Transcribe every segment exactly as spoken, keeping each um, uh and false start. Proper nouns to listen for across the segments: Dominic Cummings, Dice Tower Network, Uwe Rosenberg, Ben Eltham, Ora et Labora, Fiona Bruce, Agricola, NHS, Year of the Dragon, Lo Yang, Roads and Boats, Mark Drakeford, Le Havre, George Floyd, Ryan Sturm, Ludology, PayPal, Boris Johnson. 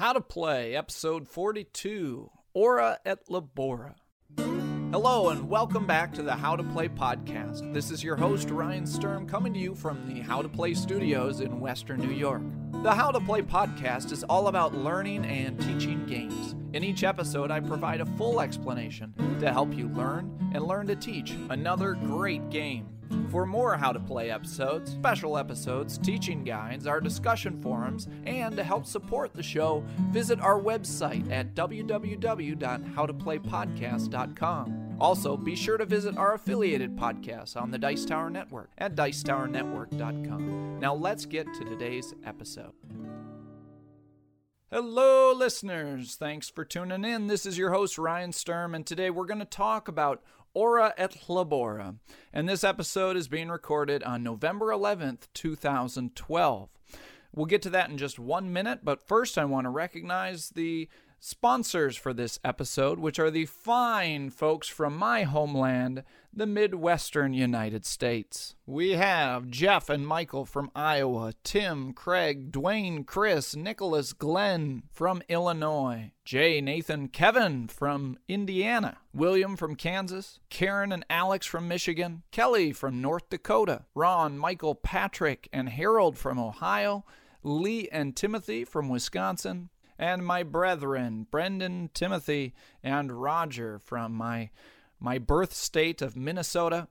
How to Play, Episode forty-two, Ora et Labora. Hello and welcome back to the How to Play podcast. This is your host, Ryan Sturm, coming to you from the How to Play studios in Western New York. The How to Play podcast is all about learning and teaching games. In each episode, I provide a full explanation to help you learn and learn to teach another great game. For more How to Play episodes, special episodes, teaching guides, our discussion forums, and to help support the show, visit our website at w w w dot how to play podcast dot com. Also, be sure to visit our affiliated podcasts on the Dice Tower Network at dice tower network dot com. Now let's get to today's episode. Hello, listeners. Thanks for tuning in. This is your host, Ryan Sturm, and today we're going to talk about Ora et Labora, and this episode is being recorded on November eleventh, two thousand twelve. We'll get to that in just one minute, but first I want to recognize the sponsors for this episode, which are the fine folks from my homeland, the Midwestern United States. We have Jeff and Michael from Iowa, Tim, Craig, Dwayne, Chris, Nicholas, Glenn from Illinois, Jay, Nathan, Kevin from Indiana, William from Kansas, Karen and Alex from Michigan, Kelly from North Dakota, Ron, Michael, Patrick, and Harold from Ohio, Lee and Timothy from Wisconsin, and my brethren, Brendan, Timothy, and Roger from my My birth state of Minnesota.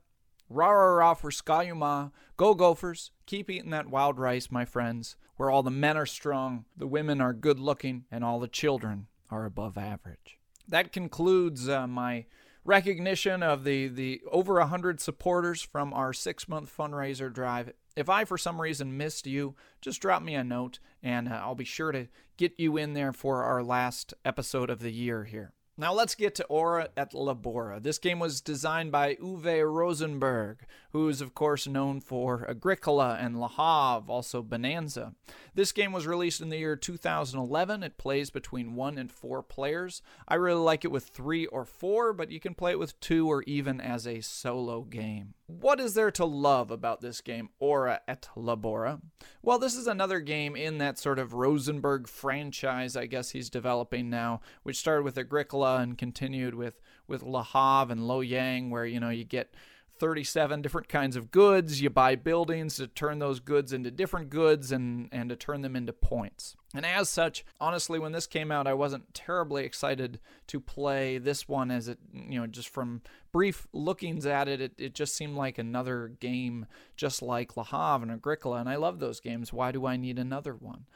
Rah-rah-rah for Skoyuma. Go Gophers. Keep eating that wild rice, my friends, where all the men are strong, the women are good-looking, and all the children are above average. That concludes uh, my recognition of the, the over one hundred supporters from our six-month fundraiser drive. If I, for some reason, missed you, just drop me a note, and uh, I'll be sure to get you in there for our last episode of the year here. Now let's get to Ora et Labora. This game was designed by Uwe Rosenberg, who is of course known for Agricola and Le Havre, also Bonanza. This game was released in the year two thousand eleven. It plays between one and four players. I really like it with three or four, but you can play it with two or even as a solo game. What is there to love about this game, Ora et Labora? Well, this is another game in that sort of Rosenberg franchise, I guess he's developing now, which started with Agricola and continued with, with Le Havre and Lo Yang, where, you know, you get thirty-seven different kinds of goods, you buy buildings to turn those goods into different goods and, and to turn them into points. And as such, honestly, when this came out, I wasn't terribly excited to play this one as it, you know, just from brief lookings at it, it, it just seemed like another game just like Le Havre and Agricola, and I love those games. Why do I need another one?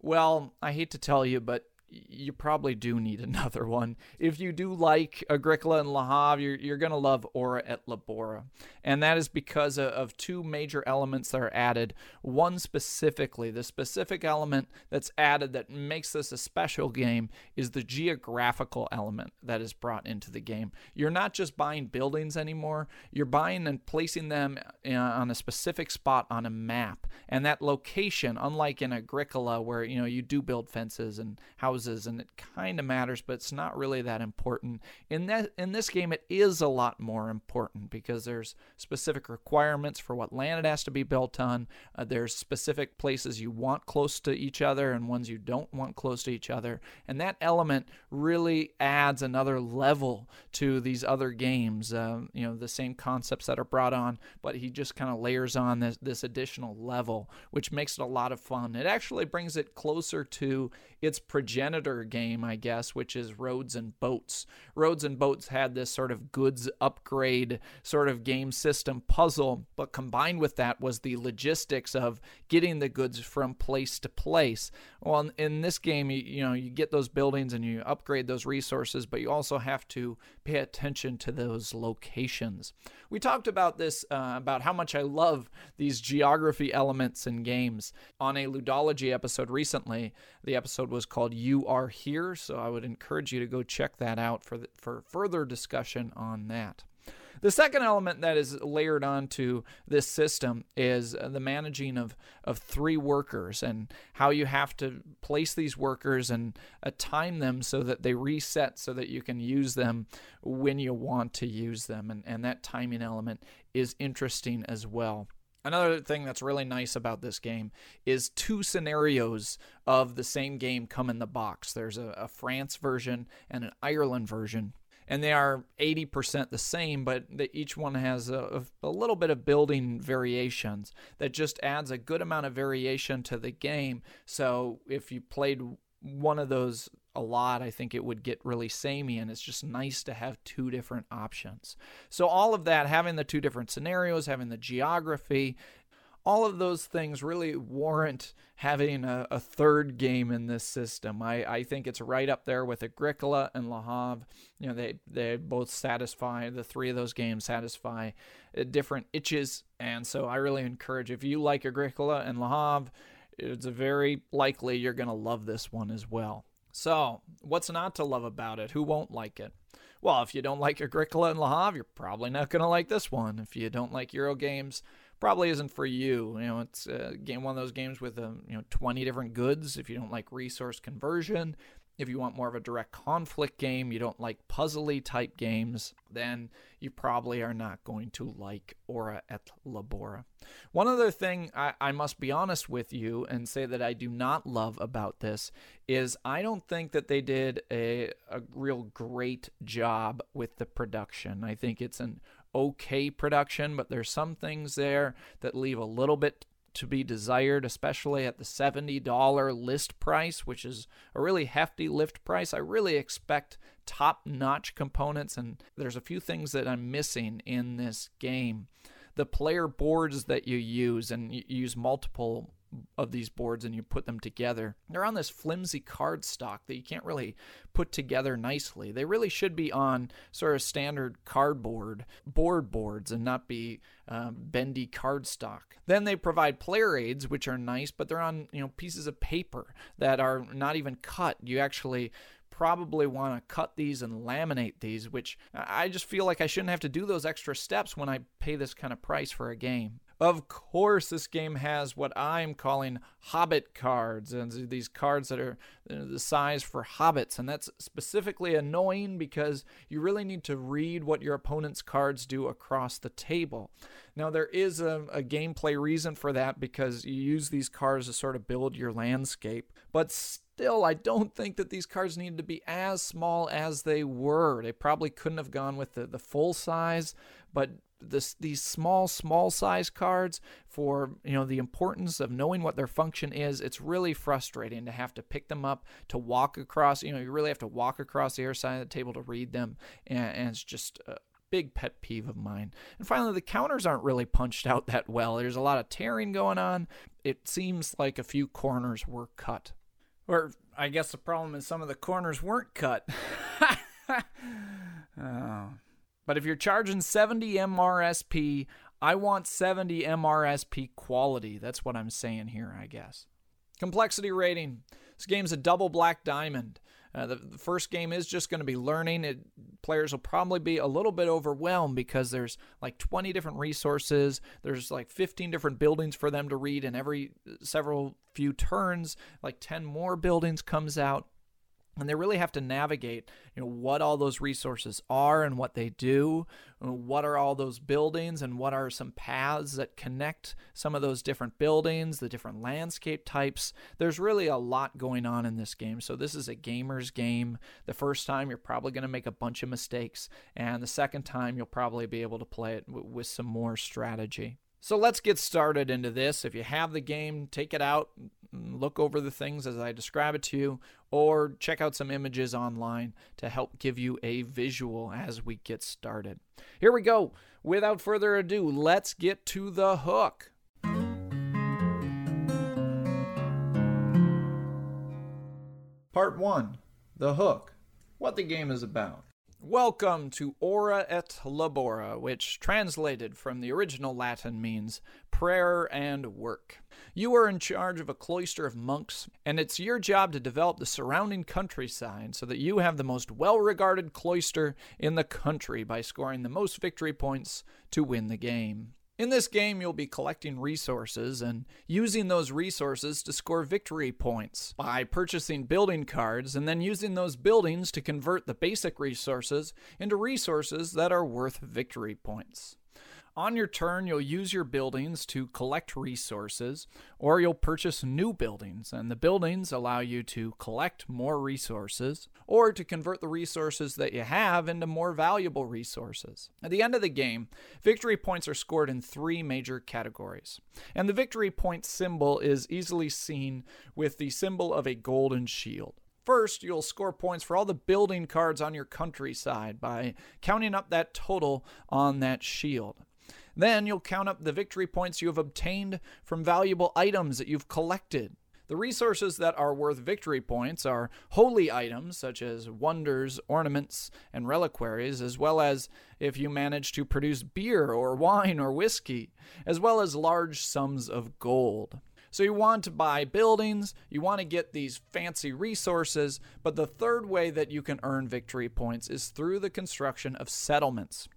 Well, I hate to tell you, but you probably do need another one. If you do like Agricola and Le Havre, you're, you're going to love Ora et Labora. And that is because of, of two major elements that are added. One specifically, the specific element that's added that makes this a special game is the geographical element that is brought into the game. You're not just buying buildings anymore. You're buying and placing them in, on a specific spot on a map. And that location, unlike in Agricola where, you know, you do build fences and houses, and it kind of matters, but it's not really that important. In that, in this game, it is a lot more important because there's specific requirements for what land it has to be built on. Uh, there's specific places you want close to each other and ones you don't want close to each other. And that element really adds another level to these other games. Uh, you know, the same concepts that are brought on, but he just kind of layers on this, this additional level, which makes it a lot of fun. It actually brings it closer to its progenitor game, I guess, which is Roads and Boats. Roads and Boats had this sort of goods upgrade sort of game system puzzle, but combined with that was the logistics of getting the goods from place to place. Well, in this game, you, you know, you get those buildings and you upgrade those resources, but you also have to pay attention to those locations. We talked about this, uh, about how much I love these geography elements in games. On a Ludology episode recently, the episode was called You Are Here, so I would encourage you to go check that out for the, for further discussion on that. The second element that is layered onto this system is the managing of, of three workers and how you have to place these workers and uh, time them so that they reset so that you can use them when you want to use them, and, and that timing element is interesting as well. Another thing that's really nice about this game is two scenarios of the same game come in the box. There's a, a France version and an Ireland version, and they are eighty percent the same, but the, each one has a, a little bit of building variations that just adds a good amount of variation to the game. So if you played one of those a lot, I think it would get really samey, and it's just nice to have two different options. So all of that, having the two different scenarios, having the geography, all of those things really warrant having a, a third game in this system. I, I think it's right up there with Agricola and Le Havre. You know, they, they both satisfy, the three of those games satisfy different itches, and so I really encourage, if you like Agricola and Le Havre, it's very likely you're going to love this one as well. So, what's not to love about it? Who won't like it? Well, if you don't like Agricola and Le Havre, you're probably not going to like this one. If you don't like Euro games, probably isn't for you. You know, it's a game, one of those games with um, you know, twenty different goods. If you don't like resource conversion, if you want more of a direct conflict game, you don't like puzzly type games, then you probably are not going to like Ora et Labora. One other thing I, I must be honest with you and say that I do not love about this is I don't think that they did a, a real great job with the production. I think it's an okay production, but there's some things there that leave a little bit to be desired, especially at the seventy dollars list price, which is a really hefty lift price. I really expect top-notch components, and there's a few things that I'm missing in this game. The player boards that you use, and you use multiple of these boards and you put them together, they're on this flimsy card stock that you can't really put together nicely. They really should be on sort of standard cardboard board boards and not be um, bendy card stock. Then they provide player aids, which are nice, but they're on, you know, pieces of paper that are not even cut. You actually probably want to cut these and laminate these, which I just feel like I shouldn't have to do those extra steps when I pay this kind of price for a game. Of course, this game has what I'm calling Hobbit cards, and these cards that are the size for Hobbits, and that's specifically annoying because you really need to read what your opponent's cards do across the table. Now, there is a, a gameplay reason for that because you use these cards to sort of build your landscape, but still, Still, I don't think that these cards needed to be as small as they were. They probably couldn't have gone with the, the full size, but this, these small, small size cards for, you know, the importance of knowing what their function is, it's really frustrating to have to pick them up, to walk across, you know, you really have to walk across the other side of the table to read them, and, and it's just Uh, big pet peeve of mine. And finally, the counters aren't really punched out that well. There's a lot of tearing going on. It seems like a few corners were cut. Or I guess the problem is some of the corners weren't cut. oh. But if you're charging seventy M R S P, I want seventy M R S P quality. That's what I'm saying here, I guess. Complexity rating. This game's a double black diamond. Uh, the, the first game is just going to be learning. It, players will probably be a little bit overwhelmed because there's like twenty different resources. There's like fifteen different buildings for them to read, and every several few turns, like ten more buildings comes out, and they really have to navigate, you know, what all those resources are and what they do, and what are all those buildings, and what are some paths that connect some of those different buildings, the different landscape types. There's really a lot going on in this game, so this is a gamer's game. The first time, you're probably going to make a bunch of mistakes, and the second time, you'll probably be able to play it w- with some more strategy. So let's get started into this. If you have the game, take it out, look over the things as I describe it to you, or check out some images online to help give you a visual as we get started. Here we go. Without further ado, let's get to the hook. Part one, The Hook. What the game is about. Welcome to Ora et Labora, which translated from the original Latin means prayer and work. You are in charge of a cloister of monks, and it's your job to develop the surrounding countryside so that you have the most well-regarded cloister in the country by scoring the most victory points to win the game. In this game, you'll be collecting resources and using those resources to score victory points by purchasing building cards and then using those buildings to convert the basic resources into resources that are worth victory points. On your turn, you'll use your buildings to collect resources, or you'll purchase new buildings, and the buildings allow you to collect more resources, or to convert the resources that you have into more valuable resources. At the end of the game, victory points are scored in three major categories, and the victory point symbol is easily seen with the symbol of a golden shield. First, you'll score points for all the building cards on your countryside by counting up that total on that shield. Then you'll count up the victory points you have obtained from valuable items that you've collected. The resources that are worth victory points are holy items such as wonders, ornaments, and reliquaries, as well as if you manage to produce beer or wine or whiskey, as well as large sums of gold. So you want to buy buildings, you want to get these fancy resources, but the third way that you can earn victory points is through the construction of settlements.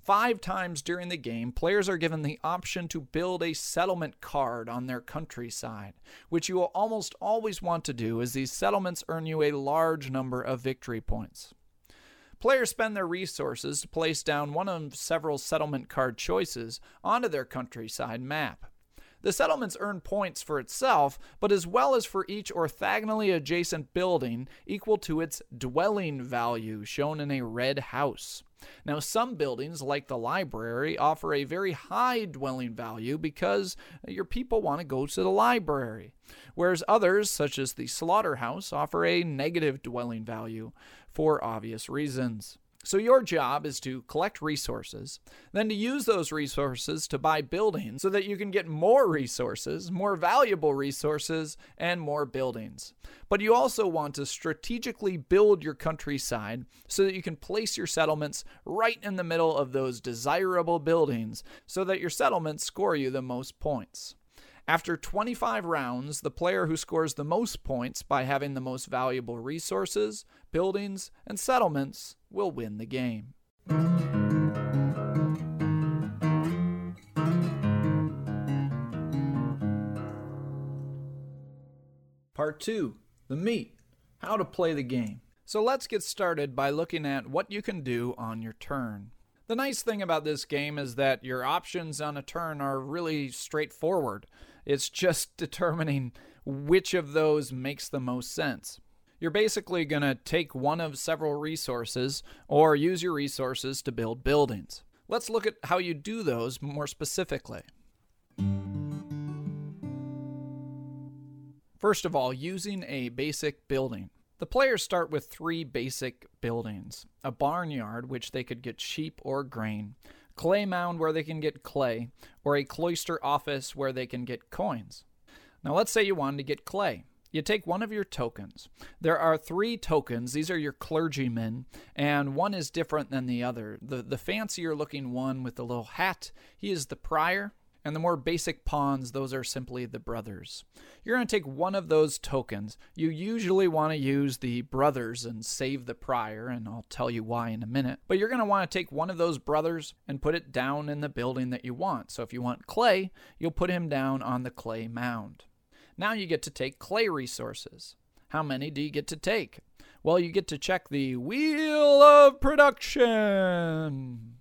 Five times during the game, players are given the option to build a settlement card on their countryside, which you will almost always want to do as these settlements earn you a large number of victory points. Players spend their resources to place down one of several settlement card choices onto their countryside map. The settlements earn points for itself, but as well as for each orthogonally adjacent building equal to its dwelling value, shown in a red house. Now, some buildings, like the library, offer a very high dwelling value because your people want to go to the library, whereas others, such as the slaughterhouse, offer a negative dwelling value for obvious reasons. So your job is to collect resources, then to use those resources to buy buildings so that you can get more resources, more valuable resources, and more buildings. But you also want to strategically build your countryside so that you can place your settlements right in the middle of those desirable buildings so that your settlements score you the most points. After twenty-five rounds, the player who scores the most points by having the most valuable resources, buildings, and settlements will win the game. Part two, the meat, how to play the game. So let's get started by looking at what you can do on your turn. The nice thing about this game is that your options on a turn are really straightforward. It's just determining which of those makes the most sense. You're basically going to take one of several resources or use your resources to build buildings. Let's look at how you do those more specifically. First of all, using a basic building. The players start with three basic buildings: a barnyard, which they could get sheep or grain, clay mound, where they can get clay, or a cloister office, where they can get coins. Now let's say you wanted to get clay. You take one of your tokens. There are three tokens. These are your clergymen, and one is different than the other. The, the fancier looking one with the little hat, he is the prior, and the more basic pawns, those are simply the brothers. You're going to take one of those tokens. You usually want to use the brothers and save the prior, and I'll tell you why in a minute. But you're going to want to take one of those brothers and put it down in the building that you want. So if you want clay, you'll put him down on the clay mound. Now you get to take clay resources. How many do you get to take? Well, you get to check the Wheel of Production.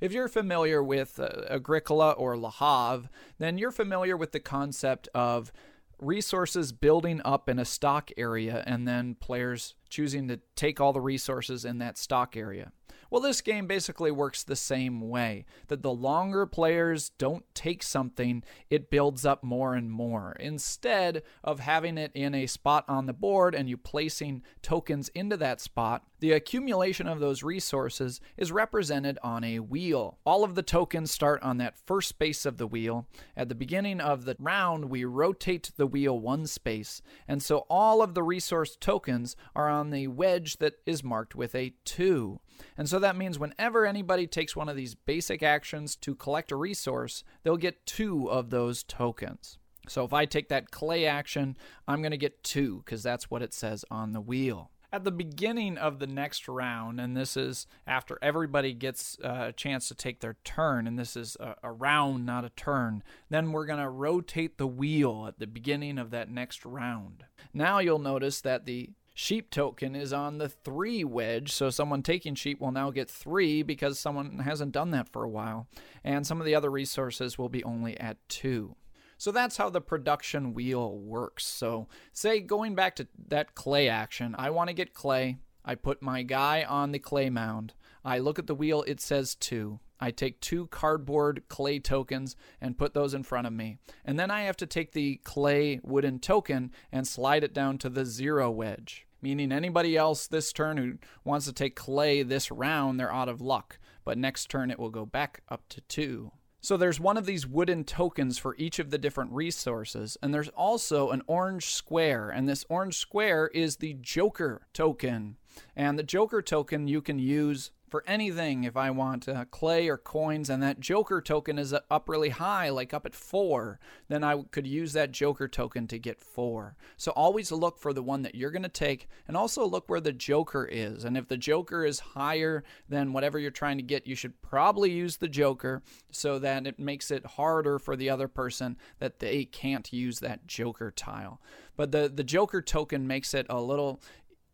If you're familiar with uh, Agricola or Le Havre, then you're familiar with the concept of resources building up in a stock area and then players choosing to take all the resources in that stock area. Well, this game basically works the same way, that the longer players don't take something, it builds up more and more. Instead of having it in a spot on the board and you placing tokens into that spot, the accumulation of those resources is represented on a wheel. All of the tokens start on that first space of the wheel. At the beginning of the round, we rotate the wheel one space, and so all of the resource tokens are on the wedge that is marked with a two. And so that means whenever anybody takes one of these basic actions to collect a resource, they'll get two of those tokens. So if I take that clay action, I'm going to get two because that's what it says on the wheel. At the beginning of the next round, and this is after everybody gets uh, a chance to take their turn, and this is a, a round, not a turn, then we're going to rotate the wheel at the beginning of that next round. Now you'll notice that the Sheep token is on the three wedge, so someone taking sheep will now get three because someone hasn't done that for a while. And some of the other resources will be only at two. So that's how the production wheel works. So say going back to that clay action, I want to get clay. I put my guy on the clay mound. I look at the wheel, it says two. I take two cardboard clay tokens and put those in front of me. And then I have to take the clay wooden token and slide it down to the zero wedge. Meaning anybody else this turn who wants to take clay this round, they're out of luck. But next turn it will go back up to two. So there's one of these wooden tokens for each of the different resources, and there's also an orange square, and this orange square is the Joker token. And the Joker token you can use for anything if I want uh, clay or coins, and that Joker token is up really high, like up at four, then I could use that Joker token to get four. So always look for the one that you're going to take, and also look where the Joker is. And if the Joker is higher than whatever you're trying to get, you should probably use the Joker so that it makes it harder for the other person that they can't use that Joker tile. But the, the Joker token makes it a little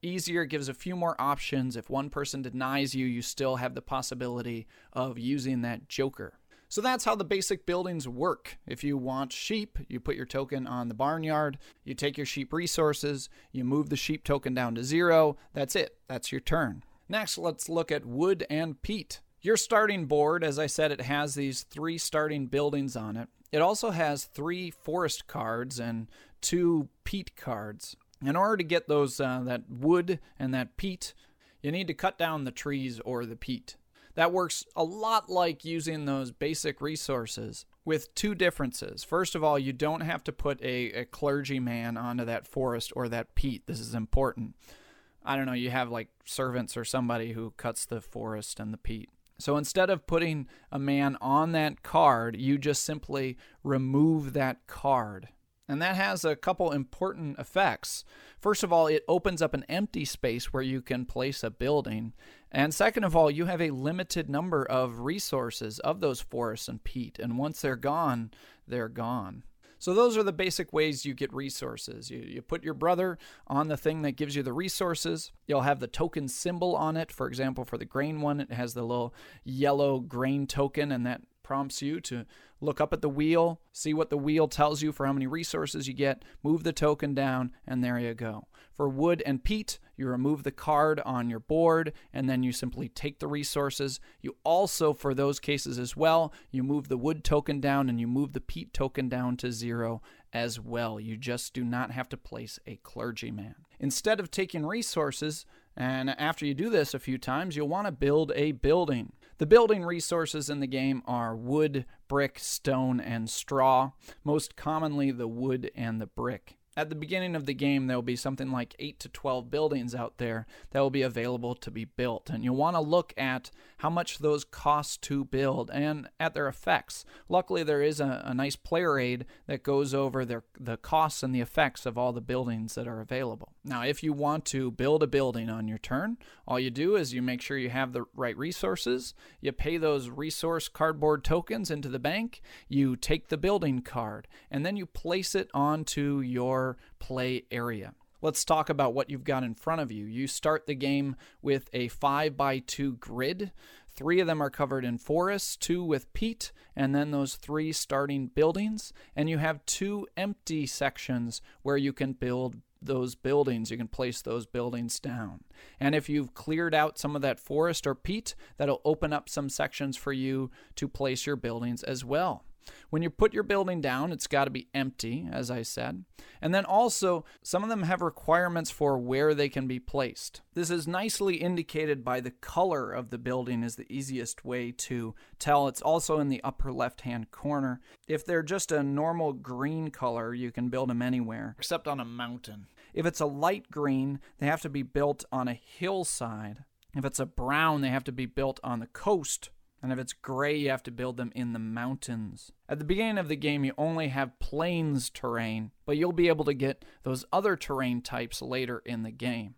easier, gives a few more options. If one person denies you, you still have the possibility of using that Joker. So that's how the basic buildings work. If you want sheep, you put your token on the barnyard, you take your sheep resources, you move the sheep token down to zero. That's it. That's your turn. Next, let's look at wood and peat. Your starting board, as I said, it has these three starting buildings on it. It also has three forest cards and two peat cards. In order to get those uh, that wood and that peat, you need to cut down the trees or the peat. That works a lot like using those basic resources with two differences. First of all, you don't have to put a, a clergyman onto that forest or that peat. This is important. I don't know, you have like servants or somebody who cuts the forest and the peat. So instead of putting a man on that card, you just simply remove that card. And that has a couple important effects. First of all, it opens up an empty space where you can place a building. And second of all, you have a limited number of resources of those forests and peat. And once they're gone, they're gone. So those are the basic ways you get resources. You, you put your brother on the thing that gives you the resources. You'll have the token symbol on it. For example, for the grain one, it has the little yellow grain token, and that prompts you to look up at the wheel, see what the wheel tells you for how many resources you get, move the token down, and there you go. For wood and peat, you remove the card on your board, and then you simply take the resources. You also, for those cases as well, you move the wood token down and you move the peat token down to zero as well. You just do not have to place a clergyman. Instead of taking resources, and after you do this a few times, you'll want to build a building. The building resources in the game are wood, brick, stone, and straw, most commonly the wood and the brick. At the beginning of the game, there will be something like eight to twelve buildings out there that will be available to be built, and you'll want to look at how much those cost to build and at their effects. Luckily, there is a, a nice player aid that goes over their, the costs and the effects of all the buildings that are available. Now, if you want to build a building on your turn, all you do is you make sure you have the right resources, you pay those resource cardboard tokens into the bank, you take the building card, and then you place it onto your play area. Let's talk about what you've got in front of you. You start the game with a five by two grid. Three of them are covered in forest, two with peat, and then those three starting buildings. And you have two empty sections where you can build those buildings. You can place those buildings down. And if you've cleared out some of that forest or peat, that'll open up some sections for you to place your buildings as well. When you put your building down, it's got to be empty, as I said. And then also, some of them have requirements for where they can be placed. This is nicely indicated by the color of the building is the easiest way to tell. It's also in the upper left-hand corner. If they're just a normal green color, you can build them anywhere, except on a mountain. If it's a light green, they have to be built on a hillside. If it's a brown, they have to be built on the coast. And if it's gray, you have to build them in the mountains. At the beginning of the game, you only have plains terrain, but you'll be able to get those other terrain types later in the game.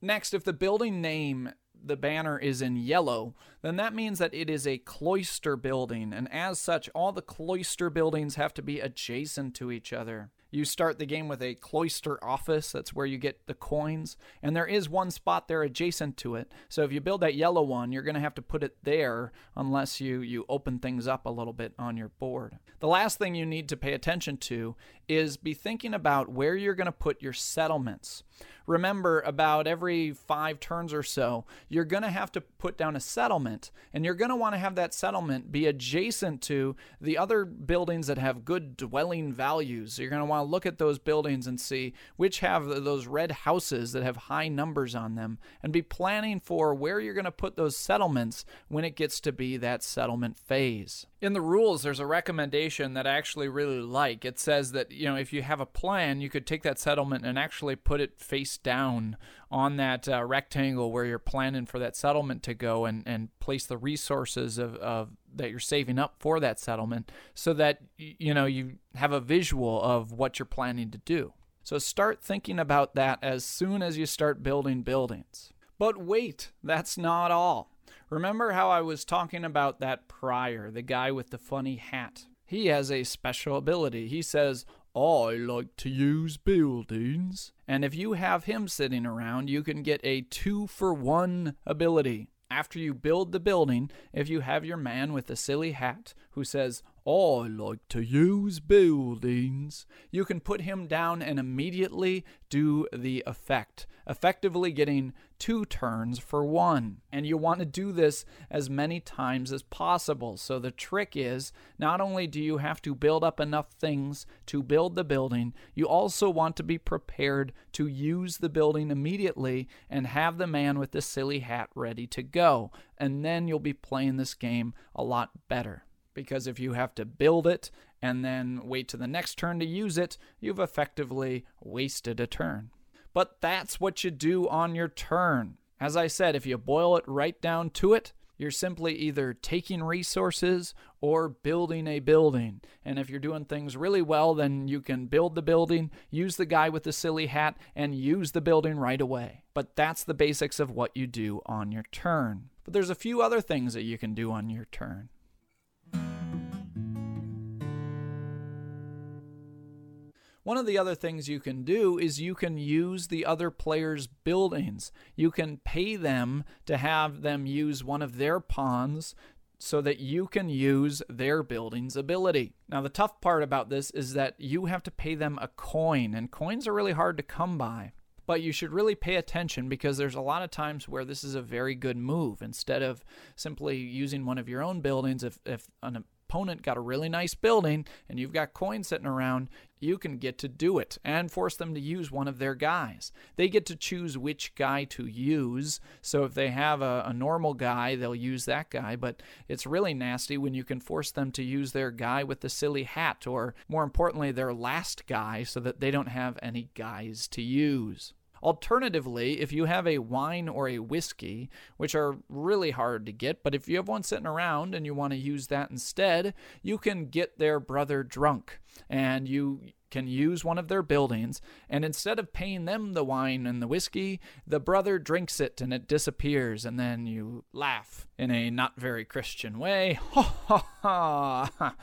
Next, if the building name, the banner, is in yellow, then that means that it is a cloister building, and as such, all the cloister buildings have to be adjacent to each other. You start the game with a cloister office. That's where you get the coins. And there is one spot there adjacent to it. So if you build that yellow one, you're going to have to put it there unless you, you open things up a little bit on your board. The last thing you need to pay attention to is be thinking about where you're going to put your settlements. Remember, about every five turns or so, you're going to have to put down a settlement, and you're going to want to have that settlement be adjacent to the other buildings that have good dwelling values. You're going to want to look at those buildings and see which have those red houses that have high numbers on them, and be planning for where you're going to put those settlements when it gets to be that settlement phase. In the rules, there's a recommendation that I actually really like. It says that, you know, if you have a plan, you could take that settlement and actually put it face down on that uh, rectangle where you're planning for that settlement to go, and, and place the resources of, of that you're saving up for that settlement, so that, you know, you have a visual of what you're planning to do. So start thinking about that as soon as you start building buildings. But wait, that's not all. Remember how I was talking about that prior, the guy with the funny hat? He has a special ability. He says, I like to use buildings. And if you have him sitting around, you can get a two-for-one ability. After you build the building, if you have your man with the silly hat who says, I like to use buildings, you can put him down and immediately do the effect, effectively getting two turns for one. And you want to do this as many times as possible. So the trick is, not only do you have to build up enough things to build the building, you also want to be prepared to use the building immediately and have the man with the silly hat ready to go. And then you'll be playing this game a lot better. Because if you have to build it and then wait to the next turn to use it, you've effectively wasted a turn. But that's what you do on your turn. As I said, if you boil it right down to it, you're simply either taking resources or building a building. And if you're doing things really well, then you can build the building, use the guy with the silly hat, and use the building right away. But that's the basics of what you do on your turn. But there's a few other things that you can do on your turn. One of the other things you can do is you can use the other players' buildings. You can pay them to have them use one of their pawns so that you can use their building's ability. Now, the tough part about this is that you have to pay them a coin, and coins are really hard to come by. But you should really pay attention, because there's a lot of times where this is a very good move. Instead of simply using one of your own buildings, if, if an opponent got a really nice building and you've got coins sitting around, you can get to do it and force them to use one of their guys. They get to choose which guy to use. So if they have a, a normal guy, they'll use that guy. But it's really nasty when you can force them to use their guy with the silly hat, or more importantly, their last guy, so that they don't have any guys to use. Alternatively, if you have a wine or a whiskey, which are really hard to get, but if you have one sitting around and you want to use that instead, you can get their brother drunk, and you can use one of their buildings, and instead of paying them the wine and the whiskey, the brother drinks it and it disappears, and then you laugh in a not very Christian way. Ha ha ha!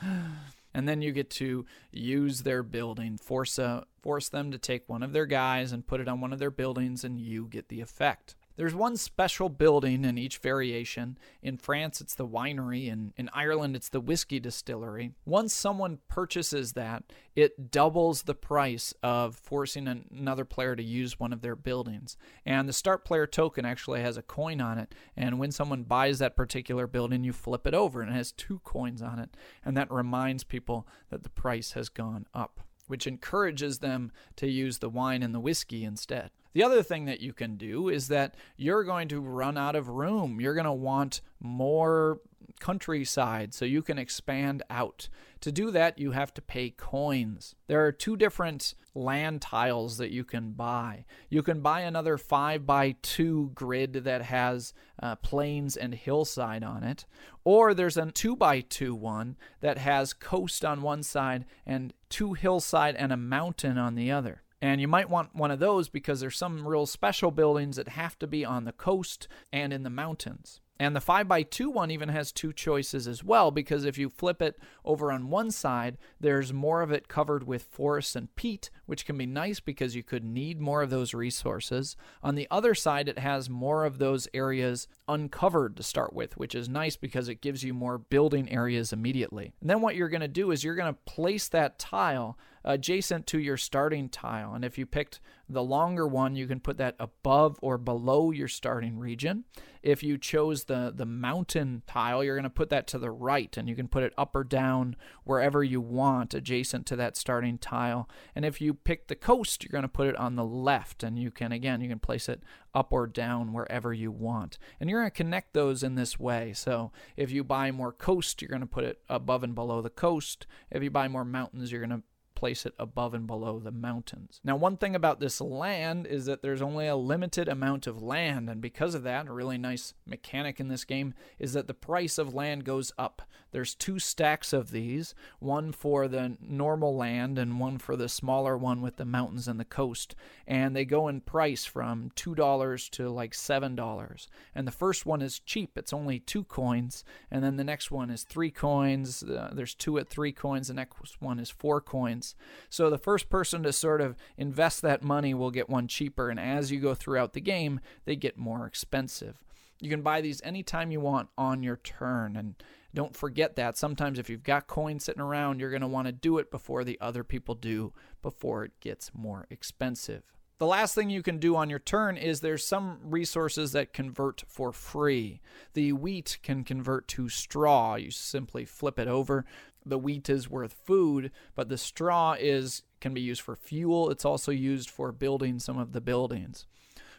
And then you get to use their building, force a, force them to take one of their guys and put it on one of their buildings, and you get the effect. There's one special building in each variation. In France, it's the winery, and in Ireland, it's the whiskey distillery. Once someone purchases that, it doubles the price of forcing another player to use one of their buildings. And the start player token actually has a coin on it, and when someone buys that particular building, you flip it over, and it has two coins on it, and that reminds people that the price has gone up, which encourages them to use the wine and the whiskey instead. The other thing that you can do is that you're going to run out of room. You're going to want more countryside, so you can expand out. To do that, you have to pay coins. There are two different land tiles that you can buy. You can buy another five by two grid that has uh, plains and hillside on it, or there's a two by two one that has coast on one side and two hillside and a mountain on the other. And you might want one of those, because there's some real special buildings that have to be on the coast and in the mountains. And the five by two one even has two choices as well, because if you flip it over on one side, there's more of it covered with forests and peat, which can be nice because you could need more of those resources. On the other side, it has more of those areas uncovered to start with, which is nice because it gives you more building areas immediately. And then what you're going to do is you're going to place that tile adjacent to your starting tile. And if you picked the longer one, you can put that above or below your starting region. If you chose the, the mountain tile, you're going to put that to the right, and you can put it up or down wherever you want adjacent to that starting tile. And if you pick the coast, you're going to put it on the left, and you can, again, you can place it up or down wherever you want. And you're going to connect those in this way. So if you buy more coast, you're going to put it above and below the coast. If you buy more mountains, you're going to place it above and below the mountains. Now, one thing about this land is that there's only a limited amount of land, and because of that, a really nice mechanic in this game is that the price of land goes up. There's two stacks of these, one for the normal land and one for the smaller one with the mountains and the coast, and they go in price from two dollars to like seven dollars. And the first one is cheap. It's only two coins, and then the next one is three coins. Uh, there's two at three coins. The next one is four coins. So the first person to sort of invest that money will get one cheaper, and as you go throughout the game, they get more expensive. You can buy these anytime you want on your turn, and don't forget that. Sometimes if you've got coins sitting around, you're going to want to do it before the other people do, before it gets more expensive. The last thing you can do on your turn is there's some resources that convert for free. The wheat can convert to straw. You simply flip it over. The wheat is worth food, but the straw is can be used for fuel. It's also used for building some of the buildings.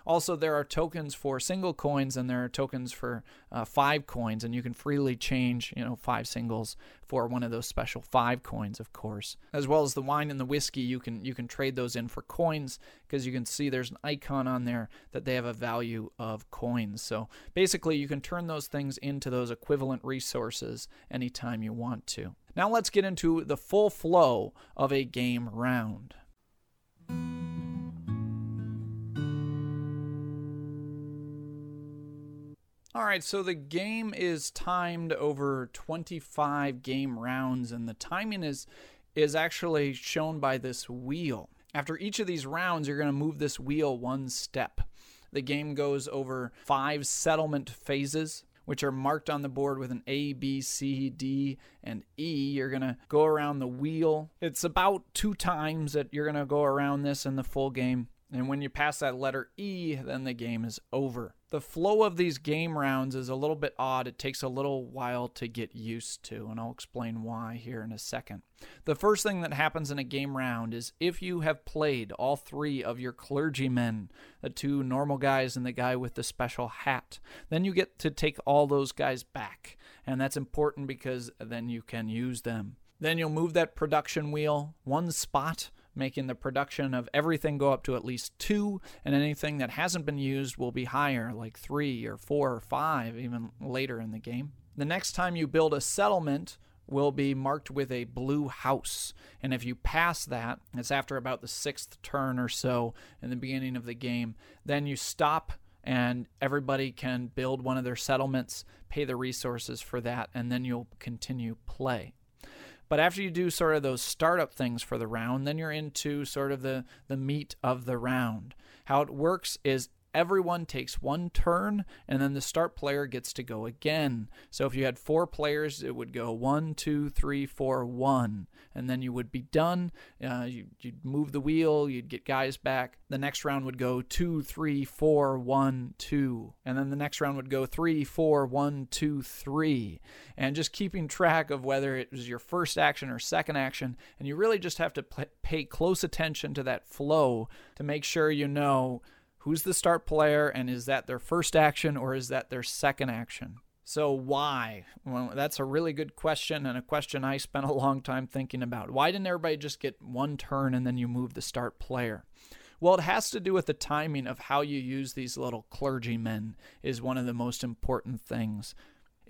Also, there are tokens for single coins, and there are tokens for uh, five coins, and you can freely change, you know, five singles for one of those special five coins, of course. As well as the wine and the whiskey, you can you can trade those in for coins, because you can see there's an icon on there that they have a value of coins. So basically, you can turn those things into those equivalent resources anytime you want to. Now let's get into the full flow of a game round. All right, so the game is timed over twenty-five game rounds, and the timing is is actually shown by this wheel. After each of these rounds, you're going to move this wheel one step. The game goes over five settlement phases, which are marked on the board with an A, B, C, D, and E. You're going to go around the wheel. It's about two times that you're going to go around this in the full game. And when you pass that letter E, then the game is over. The flow of these game rounds is a little bit odd. It takes a little while to get used to, and I'll explain why here in a second. The first thing that happens in a game round is if you have played all three of your clergymen, the two normal guys and the guy with the special hat, then you get to take all those guys back, and that's important because then you can use them. Then you'll move that production wheel one spot, making the production of everything go up to at least two, and anything that hasn't been used will be higher, like three or four or five, even later in the game. The next time you build a settlement will be marked with a blue house, and if you pass that, it's after about the sixth turn or so in the beginning of the game, then you stop, and everybody can build one of their settlements, pay the resources for that, and then you'll continue play. But after you do sort of those startup things for the round, then you're into sort of the, the meat of the round. How it works is everyone takes one turn, and then the start player gets to go again. So if you had four players, it would go one, two, three, four, one, and then you would be done. Uh, you, you'd move the wheel, you'd get guys back. The next round would go two, three, four, one, two, and then the next round would go three, four, one, two, three, and just keeping track of whether it was your first action or second action, and you really just have to pl- pay close attention to that flow to make sure you know who's the start player, and is that their first action or is that their second action? So why? Well, that's a really good question, and a question I spent a long time thinking about. Why didn't everybody just get one turn and then you move the start player? Well, it has to do with the timing of how you use these little clergymen is one of the most important things.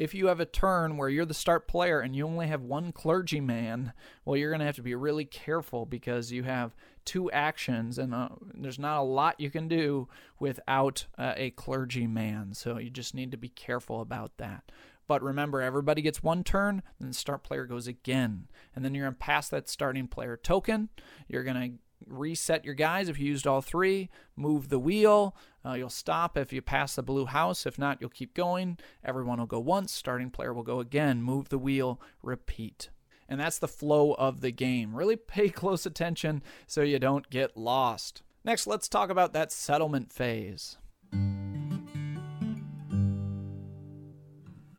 if you have a turn where you're the start player and you only have one clergyman, well, you're going to have to be really careful because you have two actions and uh, there's not a lot you can do without uh, a clergyman. So you just need to be careful about that. But remember, everybody gets one turn, and the start player goes again. And then you're going to pass that starting player token. You're going to reset your guys if you used all three, move the wheel. Uh, you'll stop if you pass the blue house. If not, you'll keep going. Everyone will go once. Starting player will go again. Move the wheel. Repeat. And that's the flow of the game. Really pay close attention so you don't get lost. Next, let's talk about that settlement phase.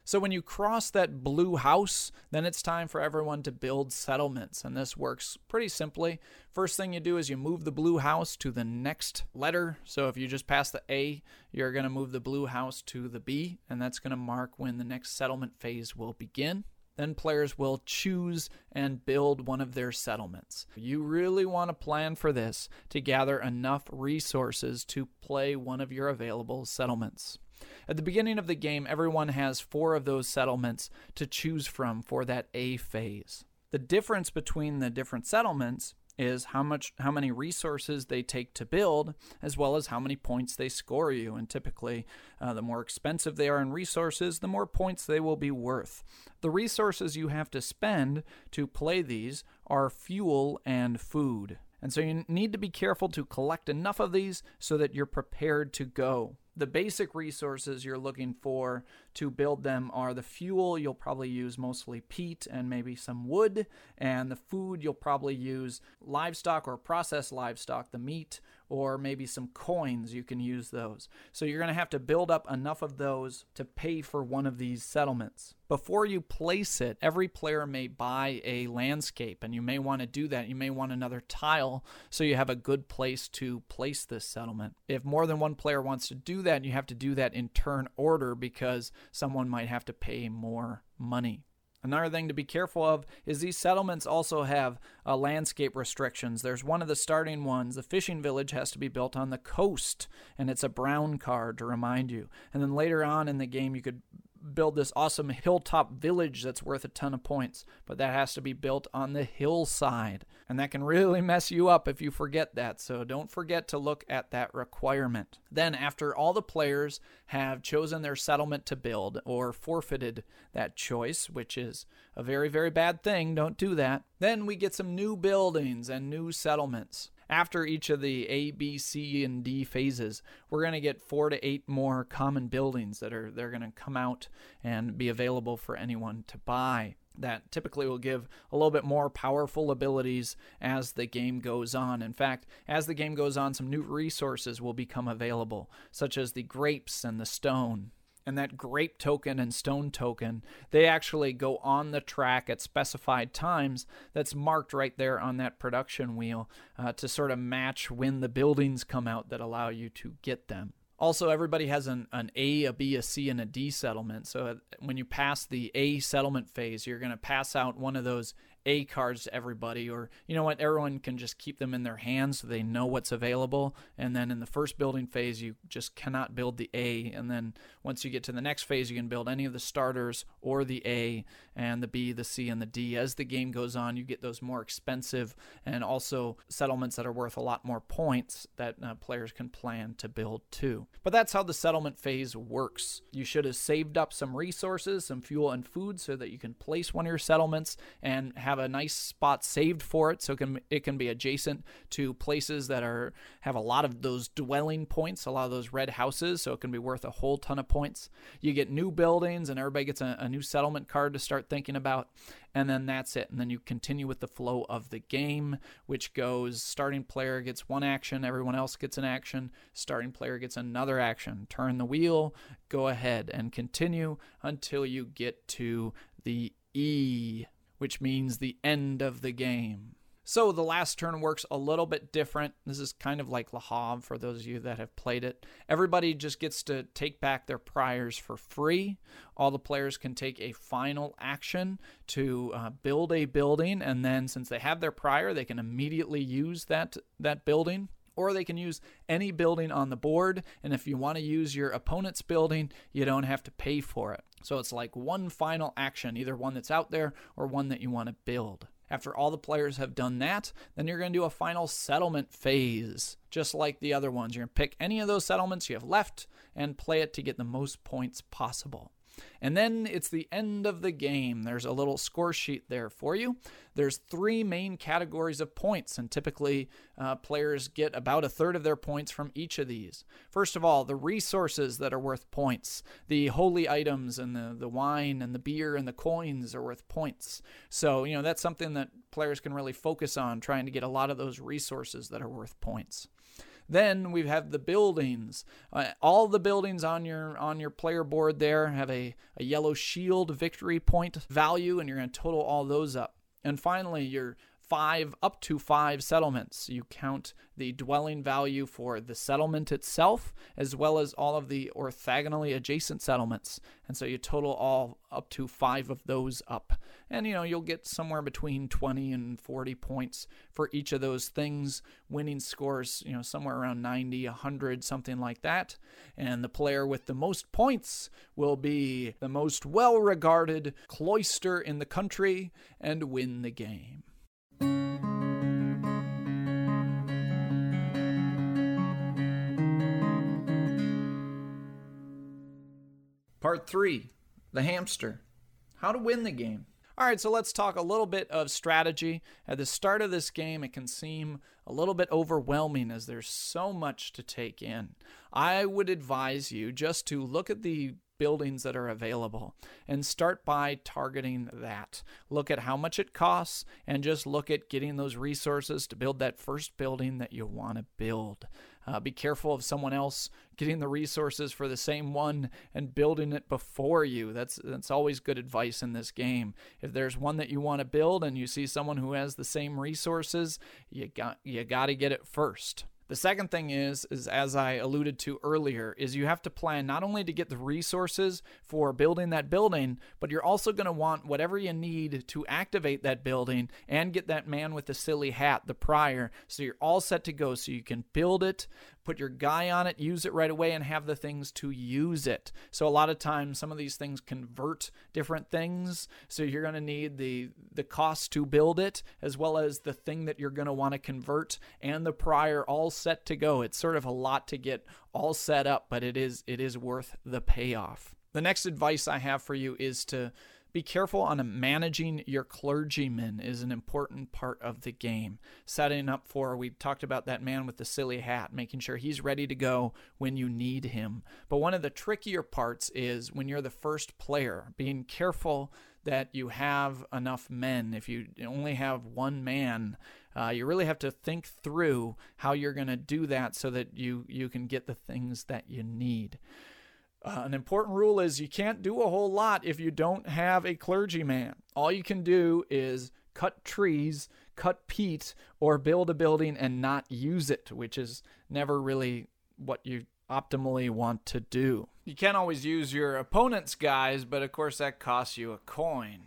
So when you cross that blue house, then it's time for everyone to build settlements. And this works pretty simply. First thing you do is you move the blue house to the next letter. So if you just pass the A, you're going to move the blue house to the B. And that's going to mark when the next settlement phase will begin. Then players will choose and build one of their settlements. You really want to plan for this to gather enough resources to play one of your available settlements. At the beginning of the game, everyone has four of those settlements to choose from for that A phase. The difference between the different settlements is how much, how many resources they take to build, as well as how many points they score you. And typically, uh, the more expensive they are in resources, the more points they will be worth. The resources you have to spend to play these are fuel and food. And so you need to be careful to collect enough of these so that you're prepared to go. The basic resources you're looking for to build them are the fuel. You'll probably use mostly peat and maybe some wood. And the food, you'll probably use livestock or processed livestock, the meat, or maybe some coins. You can use those. So you're going to have to build up enough of those to pay for one of these settlements. Before you place it, every player may buy a landscape, and you may want to do that. You may want another tile so you have a good place to place this settlement. If more than one player wants to do that, you have to do that in turn order because someone might have to pay more money. Another thing to be careful of is these settlements also have uh, landscape restrictions. There's one of the starting ones. The fishing village has to be built on the coast, and it's a brown card to remind you. And then later on in the game, you could build this awesome hilltop village that's worth a ton of points, but that has to be built on the hillside. And that can really mess you up if you forget that, so don't forget to look at that requirement. Then, after all the players have chosen their settlement to build or forfeited that choice, which is a very, very bad thing, don't do that, then we get some new buildings and new settlements. After each of the A, B, C, and D phases, we're going to get four to eight more common buildings that are they're going to come out and be available for anyone to buy. That typically will give a little bit more powerful abilities as the game goes on. In fact, as the game goes on, some new resources will become available, such as the grapes and the stone. And that grape token and stone token, they actually go on the track at specified times that's marked right there on that production wheel uh, to sort of match when the buildings come out that allow you to get them. Also, everybody has an, an A, a B, a C, and a D settlement. So when you pass the A settlement phase, you're going to pass out one of those A cards to everybody, or you know what, everyone can just keep them in their hands so they know what's available. And then in the first building phase, you just cannot build the A, and then once you get to the next phase, you can build any of the starters or the A and the B, the C, and the D. As the game goes on, you get those more expensive and also settlements that are worth a lot more points that uh, players can plan to build too. But that's how the settlement phase works. You should have saved up some resources, some fuel and food, so that you can place one of your settlements and have Have a nice spot saved for it, so it can it can be adjacent to places that are have a lot of those dwelling points, a lot of those red houses, so it can be worth a whole ton of points. You get new buildings, and everybody gets a, a new settlement card to start thinking about, and then that's it. And then you continue with the flow of the game, which goes starting player gets one action, everyone else gets an action, starting player gets another action. Turn the wheel, go ahead, and continue until you get to the E, which means the end of the game. So the last turn works a little bit different. This is kind of like Le Havre for those of you that have played it. Everybody just gets to take back their priors for free. All the players can take a final action to uh, build a building, and then since they have their prior, they can immediately use that that building. or they can use any building on the board, and if you want to use your opponent's building, you don't have to pay for it. So it's like one final action, either one that's out there or one that you want to build. After all the players have done that, then you're going to do a final settlement phase, just like the other ones. You're going to pick any of those settlements you have left and play it to get the most points possible. And then it's the end of the game. There's a little score sheet there for you. There's three main categories of points, and typically uh, players get about a third of their points from each of these. First of all, the resources that are worth points. The holy items and the, the wine and the beer and the coins are worth points. So, you know, that's something that players can really focus on, trying to get a lot of those resources that are worth points. Then we have the buildings. Uh, all the buildings on your on your player board there have a, a yellow shield victory point value, and you're going to total all those up. And finally, your five up to five settlements. You count the dwelling value for the settlement itself, as well as all of the orthogonally adjacent settlements. And so you total all up to five of those up. And, you know, you'll get somewhere between twenty and forty points for each of those things. Winning scores, you know, somewhere around ninety, one hundred, something like that. And the player with the most points will be the most well-regarded cloister in the country and win the game. Part three, the hamster. How to win the game. All right, so let's talk a little bit of strategy. At the start of this game, it can seem a little bit overwhelming as there's so much to take in. I would advise you just to look at the buildings that are available and start by targeting that. Look at how much it costs and just look at getting those resources to build that first building that you want to build. Uh, be careful of someone else getting the resources for the same one and building it before you. That's that's always good advice in this game. If there's one that you want to build and you see someone who has the same resources, you got you got to get it first. The second thing is, is as I alluded to earlier, is you have to plan not only to get the resources for building that building, but you're also going to want whatever you need to activate that building and get that man with the silly hat, the prior, so you're all set to go so you can build it, put your guy on it, use it right away, and have the things to use it. So a lot of times, some of these things convert different things, so you're going to need the the cost to build it, as well as the thing that you're going to want to convert, and the prior all set to go. It's sort of a lot to get all set up, but it is it is worth the payoff. The next advice I have for you is to be careful on managing your clergymen is an important part of the game. Setting up for, we've talked about that man with the silly hat, making sure he's ready to go when you need him. But one of the trickier parts is when you're the first player, being careful that you have enough men. If you only have one man, uh, you really have to think through how you're going to do that so that you, you can get the things that you need. Uh, an important rule is you can't do a whole lot if you don't have a clergyman. All you can do is cut trees, cut peat, or build a building and not use it, which is never really what you optimally want to do. You can't always use your opponent's guys, but of course that costs you a coin.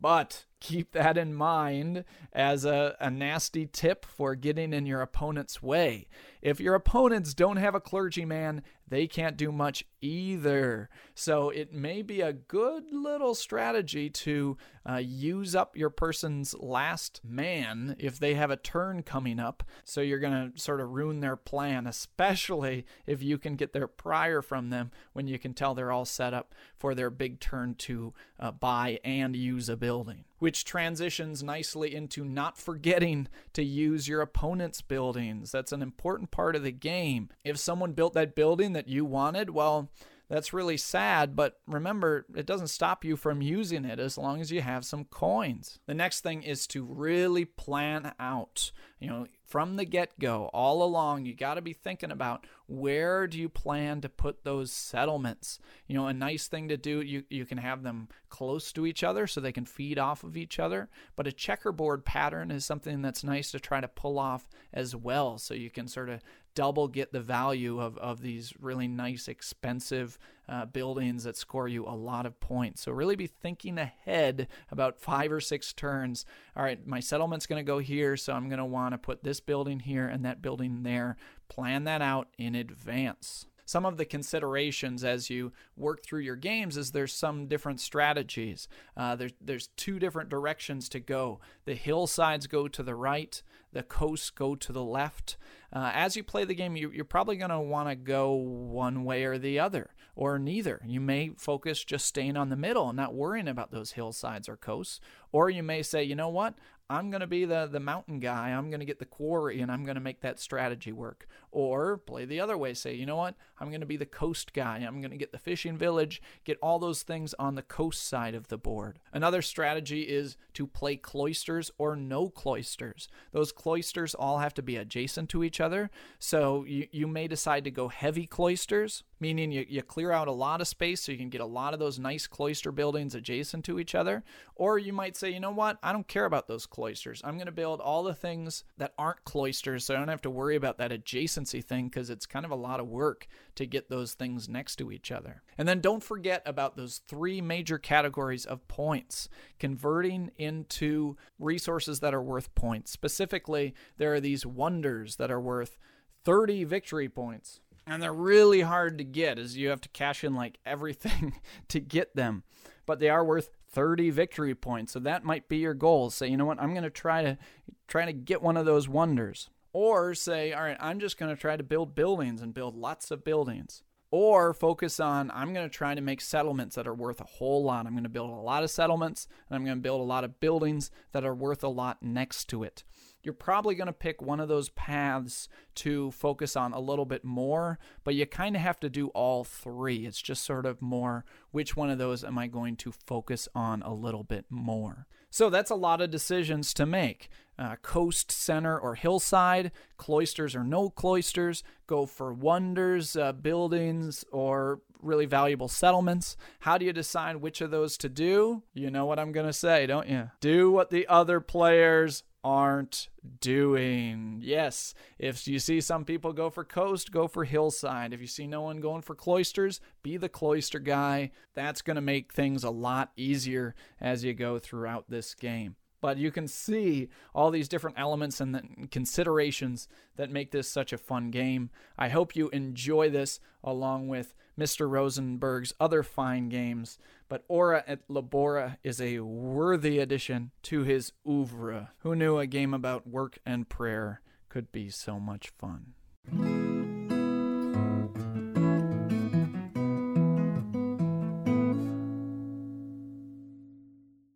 But keep that in mind as a, a nasty tip for getting in your opponent's way. If your opponents don't have a clergyman, they can't do much either. So it may be a good little strategy to uh, use up your person's last man if they have a turn coming up. So you're going to sort of ruin their plan, especially if you can get their prior from them when you can tell they're all set up for their big turn to uh, buy and use a building. Which transitions nicely into not forgetting to use your opponent's buildings. That's an important part of the game. If someone built that building that you wanted, well, that's really sad, but remember, it doesn't stop you from using it as long as you have some coins. The next thing is to really plan out, you know, from the get-go, all along, you got to be thinking about where do you plan to put those settlements. You know, a nice thing to do, you, you can have them close to each other so they can feed off of each other, but a checkerboard pattern is something that's nice to try to pull off as well, so you can sort of double get the value of, of these really nice, expensive uh, buildings that score you a lot of points. So really be thinking ahead about five or six turns. All right, my settlement's going to go here, so I'm going to want to put this building here and that building there. Plan that out in advance. Some of the considerations as you work through your games is there's some different strategies. Uh, there's, there's two different directions to go. The hillsides go to the right, the coasts go to the left. Uh, as you play the game, you, you're probably going to want to go one way or the other, or neither. You may focus just staying on the middle and not worrying about those hillsides or coasts, or you may say, you know what? I'm going to be the, the mountain guy. I'm going to get the quarry, and I'm going to make that strategy work. Or play the other way. Say, you know what? I'm going to be the coast guy. I'm going to get the fishing village, get all those things on the coast side of the board. Another strategy is to play cloisters or no cloisters. Those cloisters all have to be adjacent to each other. So you, you may decide to go heavy cloisters, meaning you, you clear out a lot of space so you can get a lot of those nice cloister buildings adjacent to each other. Or you might say, you know what? I don't care about those cloisters. cloisters. I'm going to build all the things that aren't cloisters, so I don't have to worry about that adjacency thing, because it's kind of a lot of work to get those things next to each other. And then don't forget about those three major categories of points, converting into resources that are worth points. Specifically, there are these wonders that are worth thirty victory points, and they're really hard to get, as you have to cash in like everything to get them, but they are worth thirty victory points. So that might be your goal. Say, you know what, I'm going to try to try to get one of those wonders. Or say, all right, I'm just going to try to build buildings and build lots of buildings. Or focus on, I'm going to try to make settlements that are worth a whole lot. I'm going to build a lot of settlements, and I'm going to build a lot of buildings that are worth a lot next to it. You're probably going to pick one of those paths to focus on a little bit more, but you kind of have to do all three. It's just sort of more, which one of those am I going to focus on a little bit more? So that's a lot of decisions to make. Uh, coast, center, or hillside, cloisters or no cloisters, go for wonders, uh, buildings, or really valuable settlements. How do you decide which of those to do? You know what I'm going to say, don't you? Do what the other players aren't doing. Yes, if you see some people go for coast, go for hillside. If you see no one going for cloisters, be the cloister guy. That's going to make things a lot easier as you go throughout this game. But you can see all these different elements and the considerations that make this such a fun game. I hope you enjoy this along with Mister Rosenberg's other fine games. But Ora et Labora is a worthy addition to his oeuvre. Who knew a game about work and prayer could be so much fun?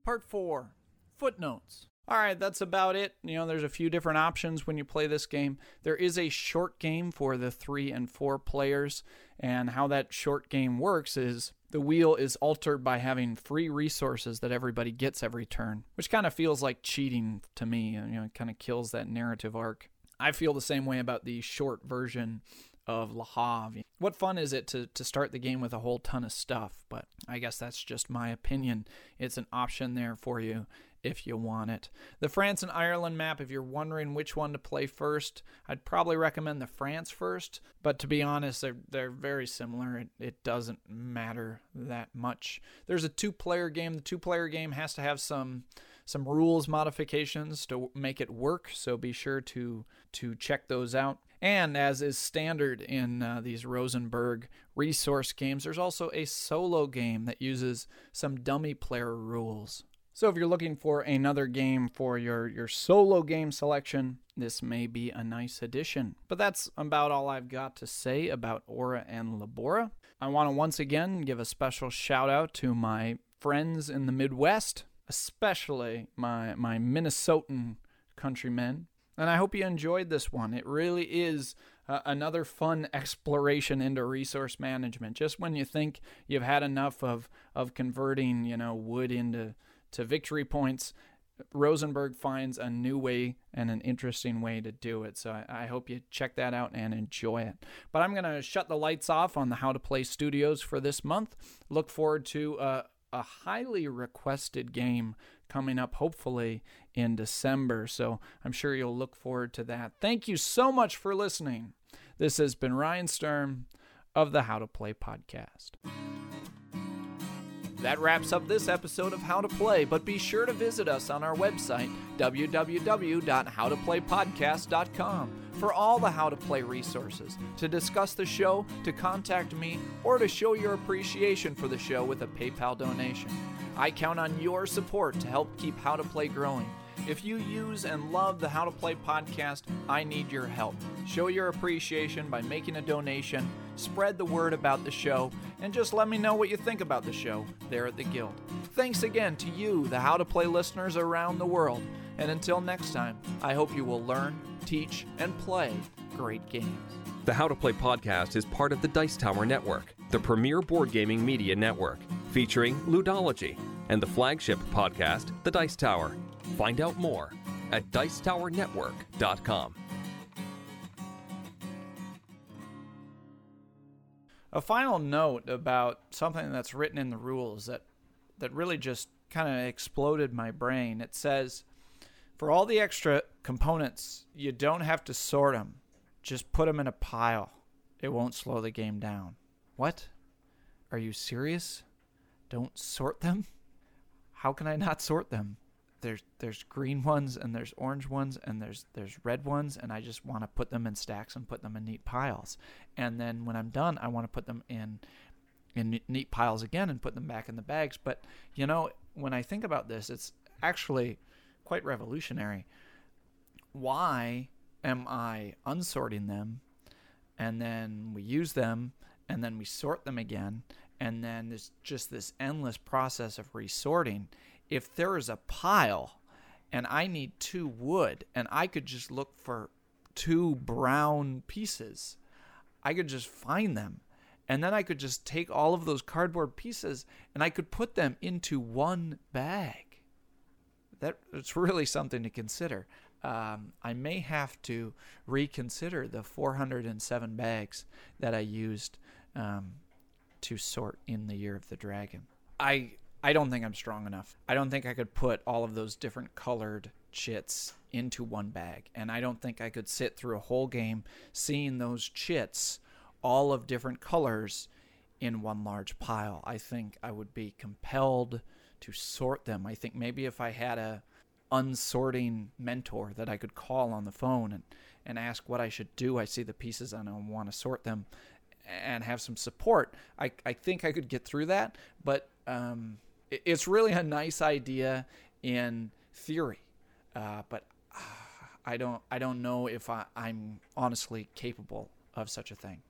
Part four. Footnotes. All right, that's about it. You know, there's a few different options when you play this game. There is a short game for the three and four players, and how that short game works is the wheel is altered by having free resources that everybody gets every turn, which kind of feels like cheating to me. You know, it kind of kills that narrative arc. I feel the same way about the short version of Le Havre. What fun is it to, to start the game with a whole ton of stuff? But I guess that's just my opinion. It's an option there for you if you want it. The France and Ireland map, if you're wondering which one to play first, I'd probably recommend the France first, but to be honest, they're, they're very similar. It, it doesn't matter that much. There's a two-player game. The two-player game has to have some some rules modifications to make it work, so be sure to, to check those out. And as is standard in uh, these Rosenberg resource games, there's also a solo game that uses some dummy player rules. So if you're looking for another game for your, your solo game selection, this may be a nice addition. But that's about all I've got to say about Ora and Labora. I want to once again give a special shout out to my friends in the Midwest, especially my, my Minnesotan countrymen. And I hope you enjoyed this one. It really is uh, another fun exploration into resource management. Just when you think you've had enough of, of converting, you know, wood into to victory points, Rosenberg finds a new way and an interesting way to do it. So I, I hope you check that out and enjoy it. But I'm going to shut the lights off on the How to Play Studios for this month. Look forward to uh, a highly requested game coming up, hopefully in December. So I'm sure you'll look forward to that. Thank you so much for listening. This has been Ryan Sturm of the How to Play podcast. That wraps up this episode of How to Play, but be sure to visit us on our website, w w w dot how to play podcast dot com, for all the How to Play resources, to discuss the show, to contact me, or to show your appreciation for the show with a PayPal donation. I count on your support to help keep How to Play growing. If you use and love the How to Play podcast, I need your help. Show your appreciation by making a donation, spread the word about the show, and just let me know what you think about the show there at the Guild. Thanks again to you, the How to Play listeners around the world. And until next time, I hope you will learn, teach, and play great games. The How to Play podcast is part of the Dice Tower Network, the premier board gaming media network, featuring Ludology and the flagship podcast, The Dice Tower. Find out more at dice tower network dot com. A final note about something that's written in the rules that, that really just kind of exploded my brain. It says, for all the extra components, you don't have to sort them. Just put them in a pile. It won't slow the game down. What? Are you serious? Don't sort them? How can I not sort them? There's there's green ones, and there's orange ones, and there's there's red ones, and I just want to put them in stacks and put them in neat piles. And then when I'm done, I want to put them in in neat piles again and put them back in the bags. But, you know, when I think about this, it's actually quite revolutionary. Why am I unsorting them, and then we use them, and then we sort them again, and then there's just this endless process of resorting? If there is a pile and I need two wood and I could just look for two brown pieces, I could just find them. And then I could just take all of those cardboard pieces and I could put them into one bag. That, it's really something to consider. Um, I may have to reconsider the four hundred seven bags that I used um, to sort in the Year of the Dragon. I... I don't think I'm strong enough. I don't think I could put all of those different colored chits into one bag. And I don't think I could sit through a whole game seeing those chits, all of different colors, in one large pile. I think I would be compelled to sort them. I think maybe if I had a unsorting mentor that I could call on the phone and, and ask what I should do. I see the pieces and I want to sort them and have some support. I, I think I could get through that, but um, it's really a nice idea in theory, uh, but uh, I don't I don't know if I, I'm honestly capable of such a thing.